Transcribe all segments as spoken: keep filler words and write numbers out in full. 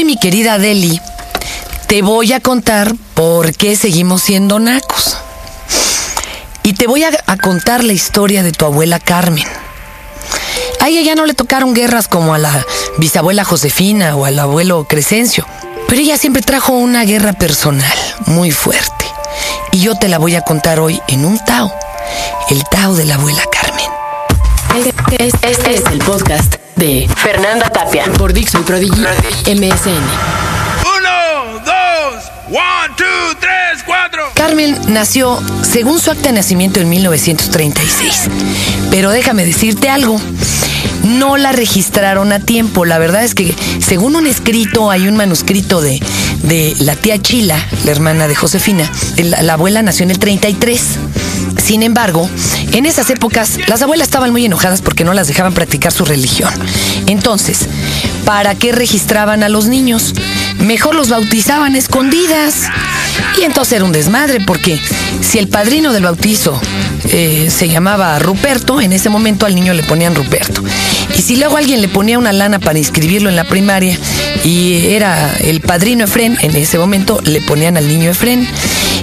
Hoy, mi querida Deli, te voy a contar por qué seguimos siendo nacos. Y te voy a, a contar la historia de tu abuela Carmen. A ella ya no le tocaron guerras como a la bisabuela Josefina o al abuelo Crescencio, pero ella siempre trajo una guerra personal muy fuerte. Y yo te la voy a contar hoy en un Tao, el Tao de la abuela Carmen. Este es el podcast de Fernanda Tapia por Dixon Prodigy M S N. uno, dos, uno, dos, tres, cuatro. Carmen nació, según su acta de nacimiento, en mil novecientos treinta y seis. Pero déjame decirte algo, no la registraron a tiempo. La verdad es que, según un escrito, hay un manuscrito de, de la tía Chila, la hermana de Josefina, la, la abuela nació en el treinta y tres. Sin embargo, en esas épocas las abuelas estaban muy enojadas porque no las dejaban practicar su religión. Entonces, ¿para qué registraban a los niños? Mejor los bautizaban escondidas. Y entonces era un desmadre, porque si el padrino del bautizo eh, se llamaba Ruperto, en ese momento al niño le ponían Ruperto. Y si luego alguien le ponía una lana para inscribirlo en la primaria y era el padrino Efren, en ese momento le ponían al niño Efren.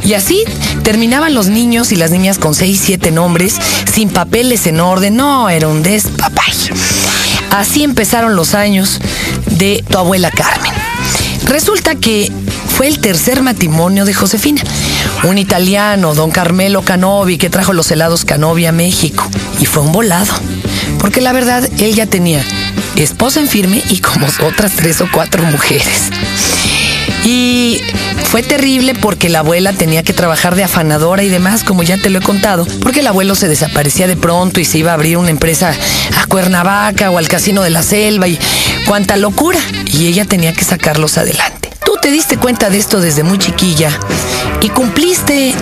Y así terminaban los niños y las niñas con seis, siete nombres, sin papeles en orden. No, era un despapay. Así empezaron los años de tu abuela Carmen. Resulta que fue el tercer matrimonio de Josefina, un italiano, don Carmelo Canobi, que trajo los helados Canobi a México. Y fue un volado, porque la verdad, él ya tenía esposa en firme y como otras tres o cuatro mujeres. Y fue terrible porque la abuela tenía que trabajar de afanadora y demás, como ya te lo he contado, porque el abuelo se desaparecía de pronto y se iba a abrir una empresa a Cuernavaca o al Casino de la Selva y cuánta locura. Y ella tenía que sacarlos adelante. Tú te diste cuenta de esto desde muy chiquilla y cumpliste,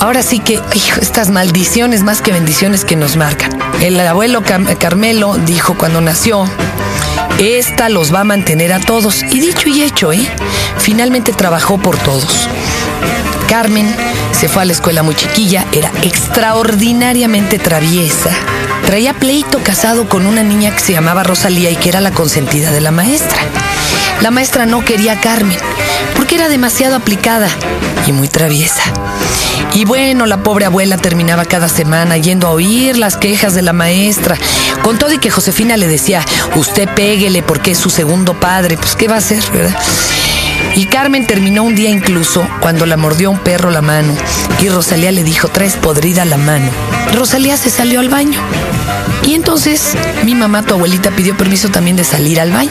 ahora sí que, hijo, estas maldiciones más que bendiciones que nos marcan. El abuelo Cam- Carmelo dijo cuando nació: esta los va a mantener a todos. Y dicho y hecho, ¿eh? Finalmente trabajó por todos. Carmen se fue a la escuela muy chiquilla, era extraordinariamente traviesa. Traía pleito casado con una niña que se llamaba Rosalía y que era la consentida de la maestra. La maestra no quería a Carmen porque era demasiado aplicada y muy traviesa. Y bueno, la pobre abuela terminaba cada semana yendo a oír las quejas de la maestra, con todo y que Josefina le decía: usted péguele porque es su segundo padre. Pues qué va a hacer, ¿verdad? Y Carmen terminó un día incluso cuando la mordió un perro la mano y Rosalía le dijo: traes podrida la mano. Rosalía se salió al baño y entonces mi mamá, tu abuelita, pidió permiso también de salir al baño.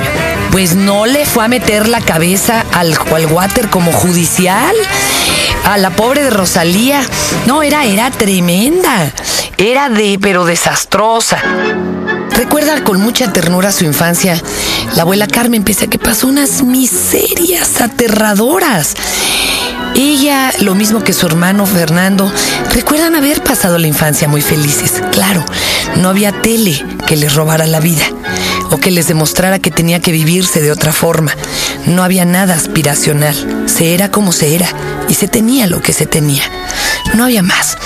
Pues no le fue a meter la cabeza al, al water como judicial a la pobre de Rosalía. No, era, era tremenda, era de, pero desastrosa. Recuerda con mucha ternura su infancia, la abuela Carmen, pese a que pasó unas miserias aterradoras. Ella, lo mismo que su hermano Fernando, recuerdan haber pasado la infancia muy felices. Claro, no había tele que les robara la vida o que les demostrara que tenía que vivirse de otra forma. No había nada aspiracional. Se era como se era y se tenía lo que se tenía. No había más.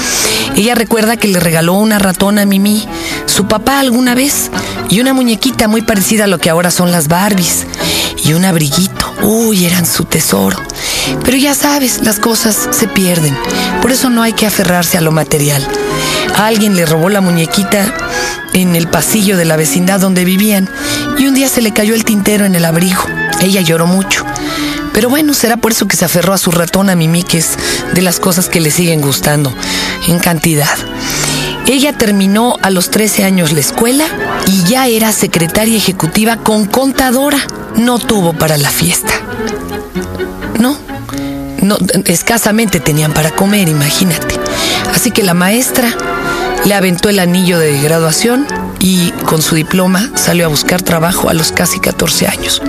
Ella recuerda que le regaló una ratona a Mimi, su papá alguna vez, y una muñequita muy parecida a lo que ahora son las Barbies, y un abriguito. Uy, eran su tesoro. Pero ya sabes, las cosas se pierden. Por eso no hay que aferrarse a lo material. Alguien le robó la muñequita en el pasillo de la vecindad donde vivían y un día se le cayó el tintero en el abrigo. Ella lloró mucho. Pero bueno, será por eso que se aferró a su ratona Mimi, que es de las cosas que le siguen gustando en cantidad. Ella terminó a los trece años la escuela y ya era secretaria ejecutiva con contadora. No tuvo para la fiesta. No, no, escasamente tenían para comer, imagínate. Así que la maestra le aventó el anillo de graduación y con su diploma salió a buscar trabajo a los casi catorce años.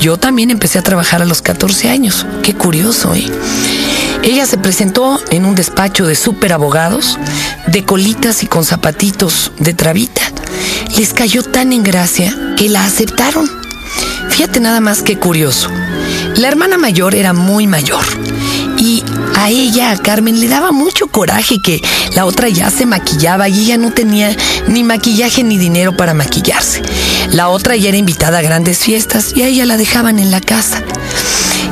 Yo también empecé a trabajar a los catorce años. Qué curioso, ¿eh? Ella se presentó en un despacho de superabogados, de colitas y con zapatitos de trabita. Les cayó tan en gracia que la aceptaron. Fíjate nada más qué curioso. La hermana mayor era muy mayor y a ella, a Carmen, le daba mucho coraje que la otra ya se maquillaba y ella no tenía ni maquillaje ni dinero para maquillarse. La otra ya era invitada a grandes fiestas y a ella la dejaban en la casa.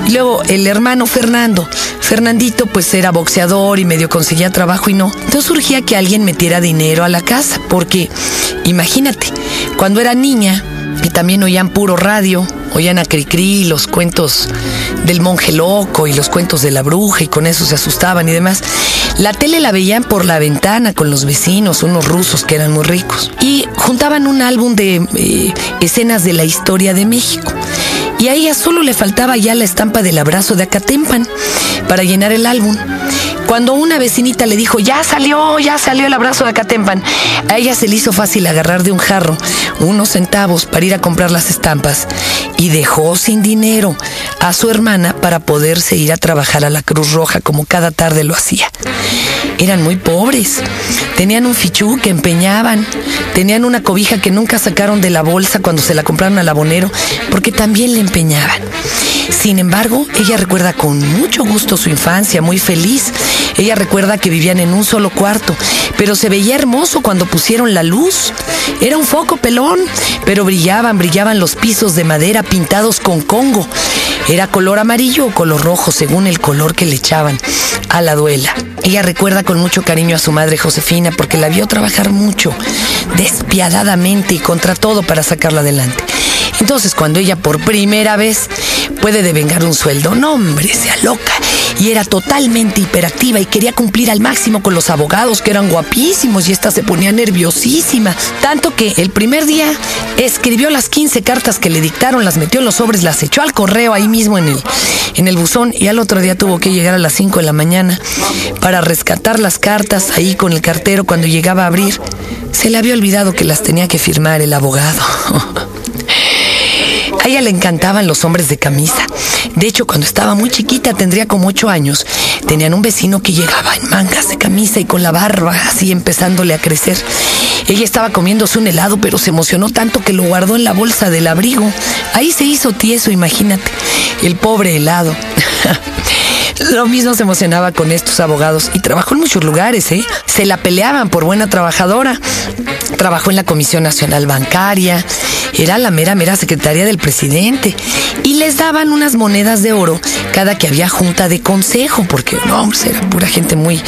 Y luego el hermano Fernando, Fernandito pues era boxeador y medio conseguía trabajo y no. Entonces surgía que alguien metiera dinero a la casa, porque imagínate, cuando era niña y también oían puro radio, oían a Cricri, los cuentos del monje loco y los cuentos de la bruja, y con eso se asustaban y demás. La tele la veían por la ventana con los vecinos, unos rusos que eran muy ricos, y juntaban un álbum de eh, escenas de la historia de México. Y a ella solo le faltaba ya la estampa del abrazo de Acatempan para llenar el álbum. Cuando una vecinita le dijo, ya salió, ya salió el abrazo de Acatempan, a ella se le hizo fácil agarrar de un jarro unos centavos para ir a comprar las estampas y dejó sin dinero a su hermana para poderse ir a trabajar a la Cruz Roja como cada tarde lo hacía. Eran muy pobres, tenían un fichú que empeñaban, tenían una cobija que nunca sacaron de la bolsa cuando se la compraron al abonero, porque también le empeñaban. Sin embargo, ella recuerda con mucho gusto su infancia, muy feliz. Ella recuerda que vivían en un solo cuarto, pero se veía hermoso cuando pusieron la luz. Era un foco pelón, pero brillaban, brillaban los pisos de madera pintados con Congo. Era color amarillo o color rojo, según el color que le echaban a la duela. Ella recuerda con mucho cariño a su madre Josefina, porque la vio trabajar mucho, despiadadamente y contra todo para sacarla adelante. Entonces, cuando ella por primera vez puede devengar un sueldo, no, hombre, se aloca. Y era totalmente hiperactiva y quería cumplir al máximo con los abogados, que eran guapísimos, y esta se ponía nerviosísima. Tanto que el primer día escribió las quince cartas que le dictaron, las metió en los sobres, las echó al correo ahí mismo en el, en el buzón, y al otro día tuvo que llegar a las cinco de la mañana para rescatar las cartas ahí con el cartero. Cuando llegaba a abrir, se le había olvidado que las tenía que firmar el abogado. A ella le encantaban los hombres de camisa. De hecho, cuando estaba muy chiquita, tendría como ocho años, tenían un vecino que llegaba en mangas de camisa y con la barba así empezándole a crecer. Ella estaba comiéndose un helado, pero se emocionó tanto que lo guardó en la bolsa del abrigo. Ahí se hizo tieso, imagínate, el pobre helado. Lo mismo se emocionaba con estos abogados y trabajó en muchos lugares, ¿eh? Se la peleaban por buena trabajadora. Trabajó en la Comisión Nacional Bancaria, era la mera, mera secretaria del presidente, y les daban unas monedas de oro cada que había junta de consejo, porque no, hombre, era pura gente muy,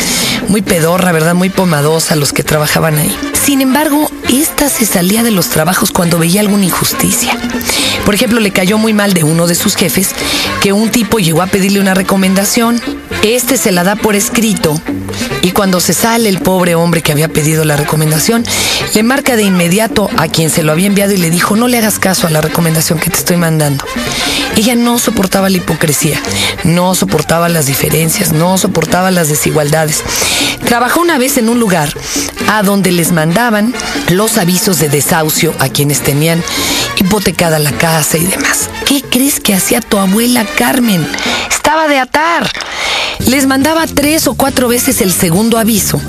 muy pedorra, ¿verdad? Muy pomadosa los que trabajaban ahí. Sin embargo, esta se salía de los trabajos cuando veía alguna injusticia. Por ejemplo, le cayó muy mal de uno de sus jefes que un tipo llegó a pedirle una recomendación. Este se la da por escrito y cuando se sale el pobre hombre que había pedido la recomendación, le marca de inmediato a quien se lo había enviado y le dijo, no le hagas caso a la recomendación que te estoy mandando. Ella no soportaba la hipocresía, no soportaba las diferencias, no soportaba las desigualdades. Trabajó una vez en un lugar a donde les mandaban los avisos de desahucio a quienes tenían hipotecada la casa y demás. ¿Qué crees que hacía tu abuela Carmen? Estaba de atar. Les mandaba tres o cuatro veces el segundo aviso,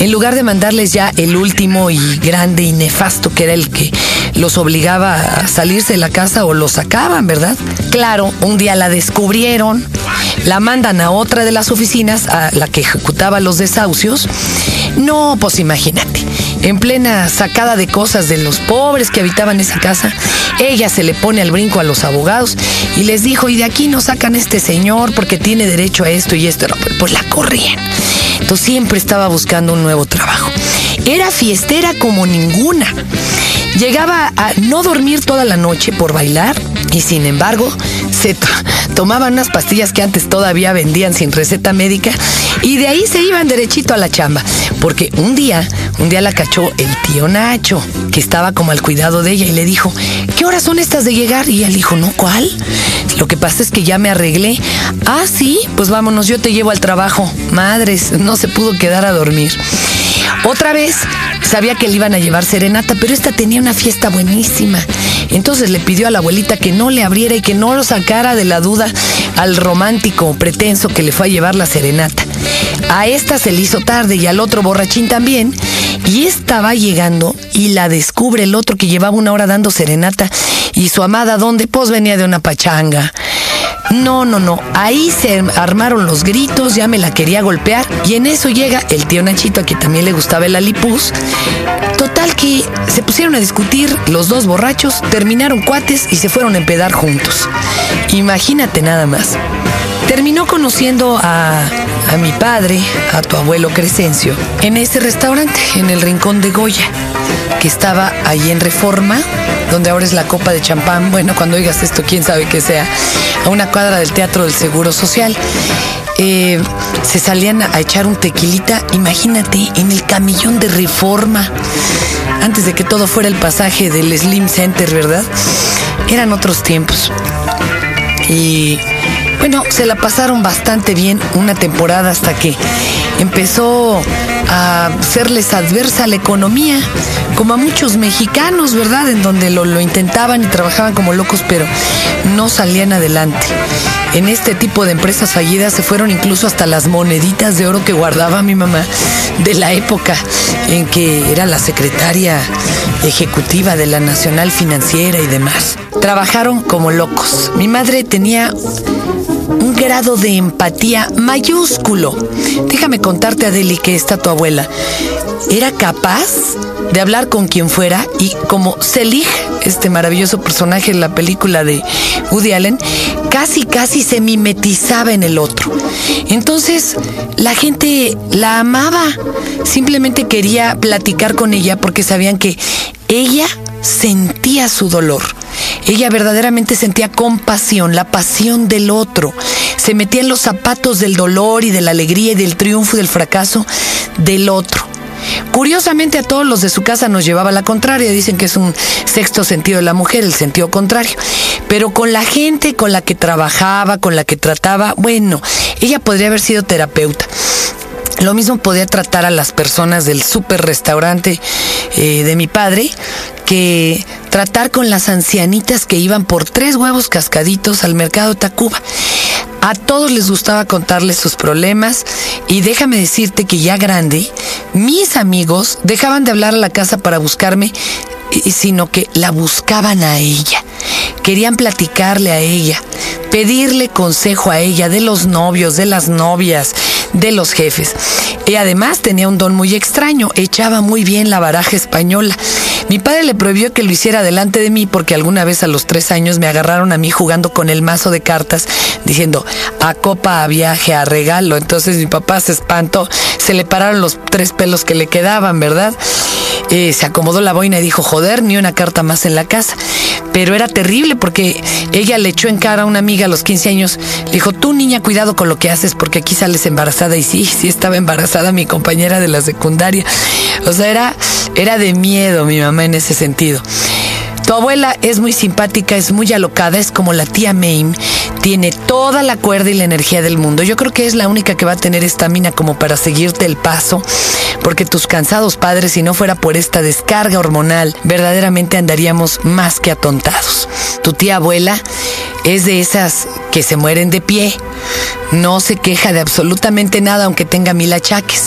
en lugar de mandarles ya el último y grande y nefasto, que era el que los obligaba a salirse de la casa o los sacaban, ¿verdad? Claro, un día la descubrieron, la mandan a otra de las oficinas, a la que ejecutaba los desahucios. No, pues imagínate, en plena sacada de cosas de los pobres que habitaban esa casa, ella se le pone al brinco a los abogados y les dijo, y de aquí no sacan a este señor porque tiene derecho a esto y esto. No, pues la corrían. Entonces siempre estaba buscando un nuevo trabajo. Era fiestera como ninguna. Llegaba a no dormir toda la noche por bailar y sin embargo se to- tomaban unas pastillas que antes todavía vendían sin receta médica y de ahí se iban derechito a la chamba, porque un día, un día la cachó el tío Nacho, que estaba como al cuidado de ella y le dijo, ¿qué horas son estas de llegar? Y él dijo, no, ¿cuál? Lo que pasa es que ya me arreglé. Ah, sí, pues vámonos, yo te llevo al trabajo. Madres, no se pudo quedar a dormir. Otra vez, sabía que le iban a llevar serenata, pero esta tenía una fiesta buenísima. Entonces le pidió a la abuelita que no le abriera y que no lo sacara de la duda al romántico pretenso que le fue a llevar la serenata. A esta se le hizo tarde y al otro borrachín también. Y esta va llegando y la descubre el otro que llevaba una hora dando serenata. Y su amada, ¿dónde? Pues venía de una pachanga. No, no, no, ahí se armaron los gritos, ya me la quería golpear. Y en eso llega el tío Nachito, a quien también le gustaba el alipuz. Total que se pusieron a discutir los dos borrachos, terminaron cuates y se fueron a empedar juntos. Imagínate nada más. Terminó conociendo a, a mi padre, a tu abuelo Crescencio, en ese restaurante, en el Rincón de Goya, que estaba ahí en Reforma, donde ahora es la Copa de Champán. Bueno, cuando oigas esto, quién sabe qué sea, a una cuadra del Teatro del Seguro Social. Eh, se salían a echar un tequilita, imagínate, en el camellón de Reforma, antes de que todo fuera el pasaje del Slim Center, ¿verdad? Eran otros tiempos. Y bueno, se la pasaron bastante bien una temporada hasta que empezó a serles adversa la economía, como a muchos mexicanos, ¿verdad? En donde lo, lo intentaban y trabajaban como locos, pero no salían adelante. En este tipo de empresas fallidas se fueron incluso hasta las moneditas de oro que guardaba mi mamá de la época en que era la secretaria ejecutiva de la Nacional Financiera y demás. Trabajaron como locos. Mi madre tenía un grado de empatía mayúsculo. Déjame contarte, Adeli, que esta tu abuela era capaz de hablar con quien fuera, y como Selig, este maravilloso personaje en la película de Woody Allen, casi casi se mimetizaba en el otro. Entonces la gente la amaba, simplemente quería platicar con ella porque sabían que ella sentía su dolor. Ella verdaderamente sentía compasión, la pasión del otro. Se metía en los zapatos del dolor y de la alegría y del triunfo y del fracaso del otro. Curiosamente, a todos los de su casa nos llevaba la contraria. Dicen que es un sexto sentido de la mujer, el sentido contrario. Pero con la gente con la que trabajaba, con la que trataba, bueno, ella podría haber sido terapeuta. Lo mismo podía tratar a las personas del súper restaurante eh, de mi padre, que tratar con las ancianitas que iban por tres huevos cascaditos al mercado de Tacuba. A todos les gustaba contarles sus problemas, y déjame decirte que ya grande, mis amigos dejaban de hablar a la casa para buscarme, sino que la buscaban a ella. Querían platicarle a ella, pedirle consejo a ella de los novios, de las novias, de los jefes. Y además tenía un don muy extraño, echaba muy bien la baraja española. Mi padre le prohibió que lo hiciera delante de mí porque alguna vez a los tres años me agarraron a mí jugando con el mazo de cartas, diciendo a copa, a viaje, a regalo. Entonces mi papá se espantó, se le pararon los tres pelos que le quedaban, ¿verdad? Eh, se acomodó la boina y dijo, joder, ni una carta más en la casa. Pero era terrible porque ella le echó en cara a una amiga a los quince años. Le dijo, tú niña, cuidado con lo que haces porque aquí sales embarazada. Y sí, sí estaba embarazada mi compañera de la secundaria. O sea, era, era de miedo mi mamá en ese sentido. Tu abuela es muy simpática, es muy alocada, es como la tía Mame. Tiene toda la cuerda y la energía del mundo. Yo creo que es la única que va a tener estamina como para seguirte el paso, porque tus cansados padres, si no fuera por esta descarga hormonal, verdaderamente andaríamos más que atontados. Tu tía abuela es de esas que se mueren de pie. No se queja de absolutamente nada, aunque tenga mil achaques.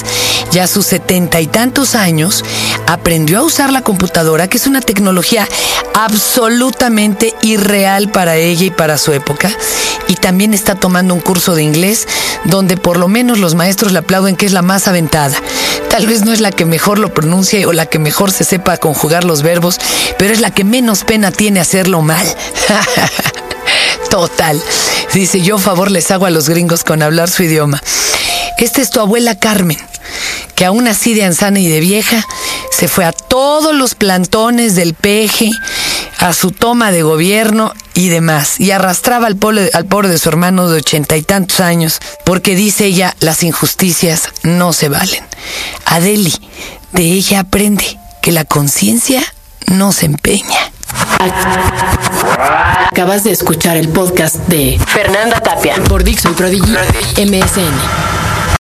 Ya a sus setenta y tantos años aprendió a usar la computadora, que es una tecnología absolutamente irreal para ella y para su época. Y también está tomando un curso de inglés donde por lo menos los maestros le aplauden que es la más aventada. Tal vez no es la que mejor lo pronuncie o la que mejor se sepa conjugar los verbos, pero es la que menos pena tiene hacerlo mal. Total. Dice, yo favor les hago a los gringos con hablar su idioma. Esta es tu abuela Carmen, que aún así de anciana y de vieja, se fue a todos los plantones del P G, a su toma de gobierno y demás. Y arrastraba al pobre, al pobre de su hermano de ochenta y tantos años, porque dice ella, las injusticias no se valen. Adeli, de ella aprende que la conciencia no se empeña. Acabas de escuchar el podcast de Fernanda Tapia por Dixon Prodigy M S N.